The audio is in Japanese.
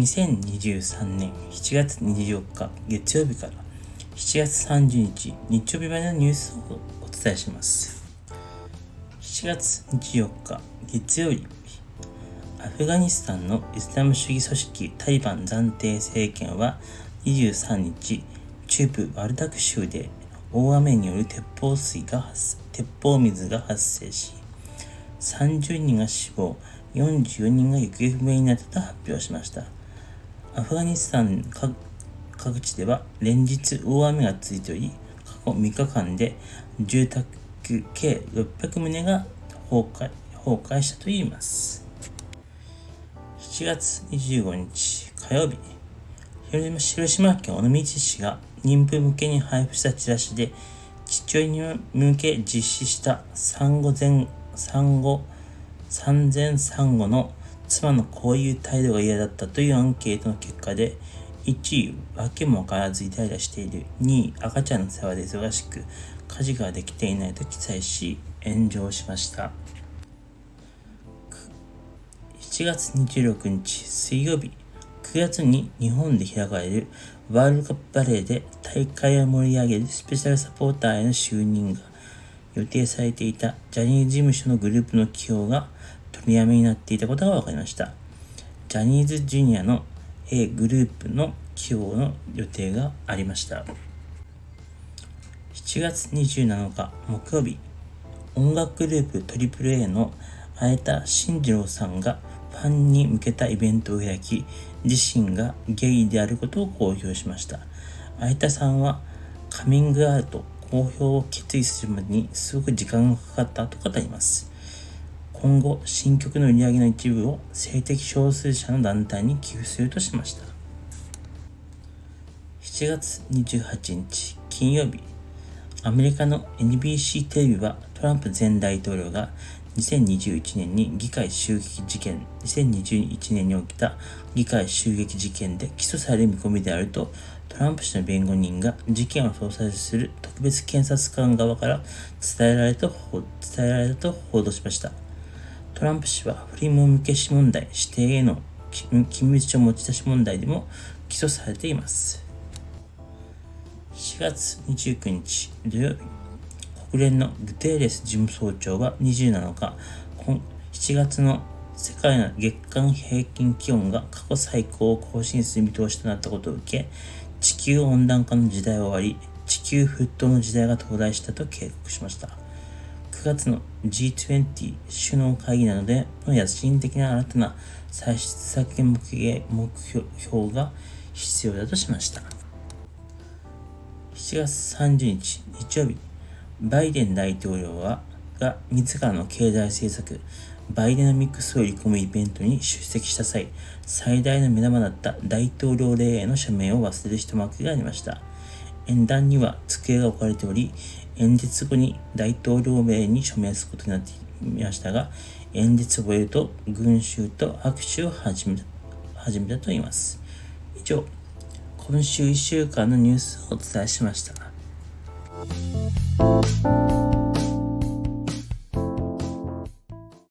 2023年7月24日月曜日から7月30日日曜日までのニュースをお伝えします。7月24日月曜日、アフガニスタンのイスラム主義組織タリバン暫定政権は23日中部ワルダク州で大雨による鉄砲水が発生し、30人が死亡、44人が行方不明になったと発表しました。アフガニスタン各地では連日大雨が続いており、過去3日間で住宅計600棟が崩壊したといいます。7月25日火曜日、広島県尾道市が妊婦向けに配布したチラシで、父親に向け実施した産前産後の妻のこういう態度が嫌だったというアンケートの結果で、1位、訳も分からずイライラしている、2位、赤ちゃんの世話で忙しく家事ができていないと記載し、炎上しました。7月26日水曜日、9月に日本で開かれるワールドカップバレーで大会を盛り上げるスペシャルサポーターへの就任が予定されていたジャニーズ事務所のグループの起用が取りやめになっていたことが分かりました。ジャニーズジュニアの A グループの起用の予定がありました。7月27日木曜日、音楽グループ AAA の相田慎二郎さんがファンに向けたイベントを開き、自身がゲイであることを公表しました。相田さんはカミングアウト公表を決意するまでにすごく時間がかかったと語ります。今後、新曲の売り上げの一部を性的少数者の団体に寄付するとしました。7月28日金曜日、アメリカの NBC テレビはトランプ前大統領が2021年に議会襲撃事件、2021年に起きた議会襲撃事件で起訴される見込みであると、トランプ氏の弁護人が事件を捜査する特別検察官側から伝えられたと報道しました。トランプ氏は不倫もみ消し問題、指定への機密書持ち出し問題でも起訴されています。4月29日土曜日、国連のグテーレス事務総長は27日、7月の世界の月間平均気温が過去最高を更新する見通しとなったことを受け、地球温暖化の時代は終わり、地球沸騰の時代が到来したと警告しました。9月の G20 首脳会議などでの野心的な新たな歳出削減目標が必要だとしました。7月30日日曜日、バイデン大統領が自らの経済政策バイデナミックスを売り込むイベントに出席した際、最大の目玉だった大統領令への署名を忘れる一幕がありました。演壇には机が置かれており、演説後に大統領令に署名することになっていましたが、演説を終えると群衆と握手を始めたといいます。以上、今週1週間のニュースをお伝えしました。